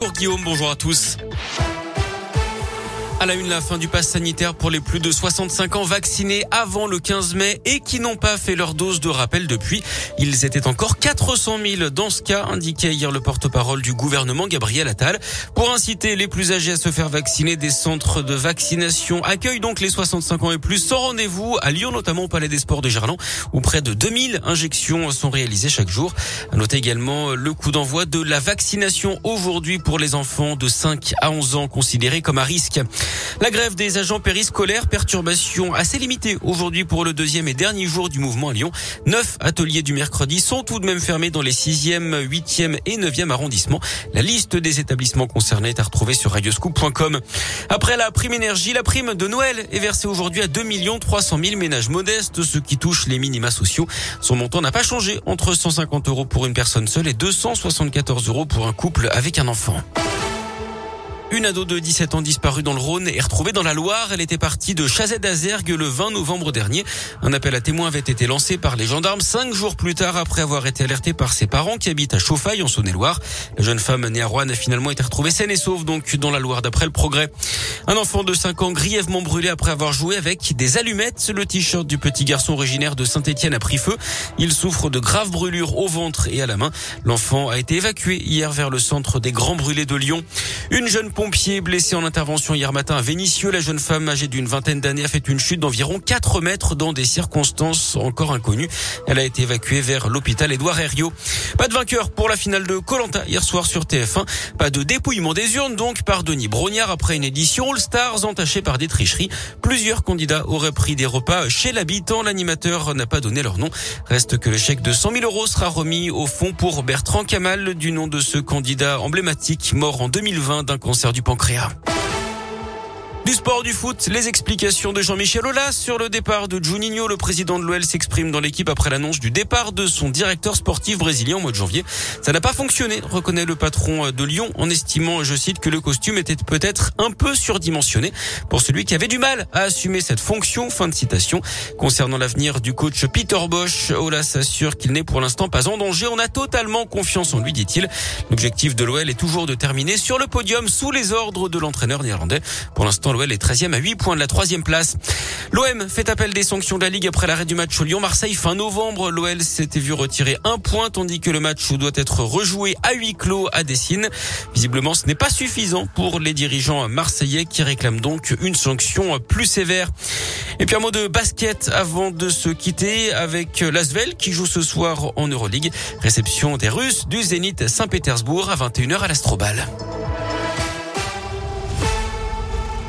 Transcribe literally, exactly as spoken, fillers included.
Pour Guillaume, bonjour à tous. À la une, la fin du pass sanitaire pour les plus de soixante-cinq ans vaccinés avant le quinze mai et qui n'ont pas fait leur dose de rappel depuis. Ils étaient encore quatre cent mille dans ce cas, indiquait hier le porte-parole du gouvernement Gabriel Attal. Pour inciter les plus âgés à se faire vacciner, des centres de vaccination accueillent donc les soixante-cinq ans et plus sans rendez-vous à Lyon, notamment au Palais des Sports de Gerland, où près de deux mille injections sont réalisées chaque jour. À noter également le coup d'envoi de la vaccination aujourd'hui pour les enfants de cinq à onze ans considérés comme à risque. La grève des agents périscolaires, perturbation assez limitée aujourd'hui pour le deuxième et dernier jour du mouvement à Lyon. Neuf ateliers du mercredi sont tout de même fermés dans les sixième, huitième et neuvième arrondissements. La liste des établissements concernés est à retrouver sur radioscoop point com. Après la prime énergie, la prime de Noël est versée aujourd'hui à deux millions trois cent mille ménages modestes, ce qui touche les minima sociaux. Son montant n'a pas changé, entre cent cinquante euros pour une personne seule et deux cent soixante-quatorze euros pour un couple avec un enfant. Une ado de dix-sept ans disparue dans le Rhône et retrouvée dans la Loire. Elle était partie de Chazet d'Azergues le vingt novembre dernier. Un appel à témoins avait été lancé par les gendarmes cinq jours plus tard après avoir été alertée par ses parents qui habitent à Chauffailles en Saône-et-Loire. La jeune femme née à Rouen a finalement été retrouvée saine et sauve donc dans la Loire d'après le Progrès. Un enfant de cinq ans grièvement brûlé après avoir joué avec des allumettes. Le t-shirt du petit garçon originaire de Saint-Etienne a pris feu. Il souffre de graves brûlures au ventre et à la main. L'enfant a été évacué hier vers le centre des Grands Brûlés de Lyon. Une jeune pompier blessé en intervention hier matin à Vénissieux. La jeune femme âgée d'une vingtaine d'années a fait une chute d'environ quatre mètres dans des circonstances encore inconnues. Elle a été évacuée vers l'hôpital Edouard Herriot. Pas de vainqueur pour la finale de Koh-Lanta hier soir sur T F un. Pas de dépouillement des urnes donc par Denis Brognard après une édition All-Stars entachée par des tricheries. Plusieurs candidats auraient pris des repas chez l'habitant. L'animateur n'a pas donné leur nom. Reste que le chèque de cent mille euros sera remis au fond pour Bertrand Kamal du nom de ce candidat emblématique mort en deux mille vingt d'un cancer du pancréas. Du sport, du foot, les explications de Jean-Michel Aulas sur le départ de Juninho. Le président de l'O L s'exprime dans l'équipe après l'annonce du départ de son directeur sportif brésilien au mois de janvier. Ça n'a pas fonctionné, reconnaît le patron de Lyon en estimant, je cite, que le costume était peut-être un peu surdimensionné pour celui qui avait du mal à assumer cette fonction. Fin de citation. Concernant l'avenir du coach Peter Bosch, Aulas assure qu'il n'est pour l'instant pas en danger. On a totalement confiance en lui, dit-il. L'objectif de l'O L est toujours de terminer sur le podium sous les ordres de l'entraîneur néerlandais. Pour l'instant, l'O L est treizième à huit points de la troisième place. L'O M fait appel des sanctions de la Ligue après l'arrêt du match au Lyon-Marseille fin novembre. L'O L s'était vu retirer un point tandis que le match doit être rejoué à huis clos à Décines. Visiblement, ce n'est pas suffisant pour les dirigeants marseillais qui réclament donc une sanction plus sévère. Et puis un mot de basket avant de se quitter avec l'Asvel qui joue ce soir en Euroleague. Réception des Russes du Zenit Saint-Pétersbourg à vingt et une heures à l'Astrobal.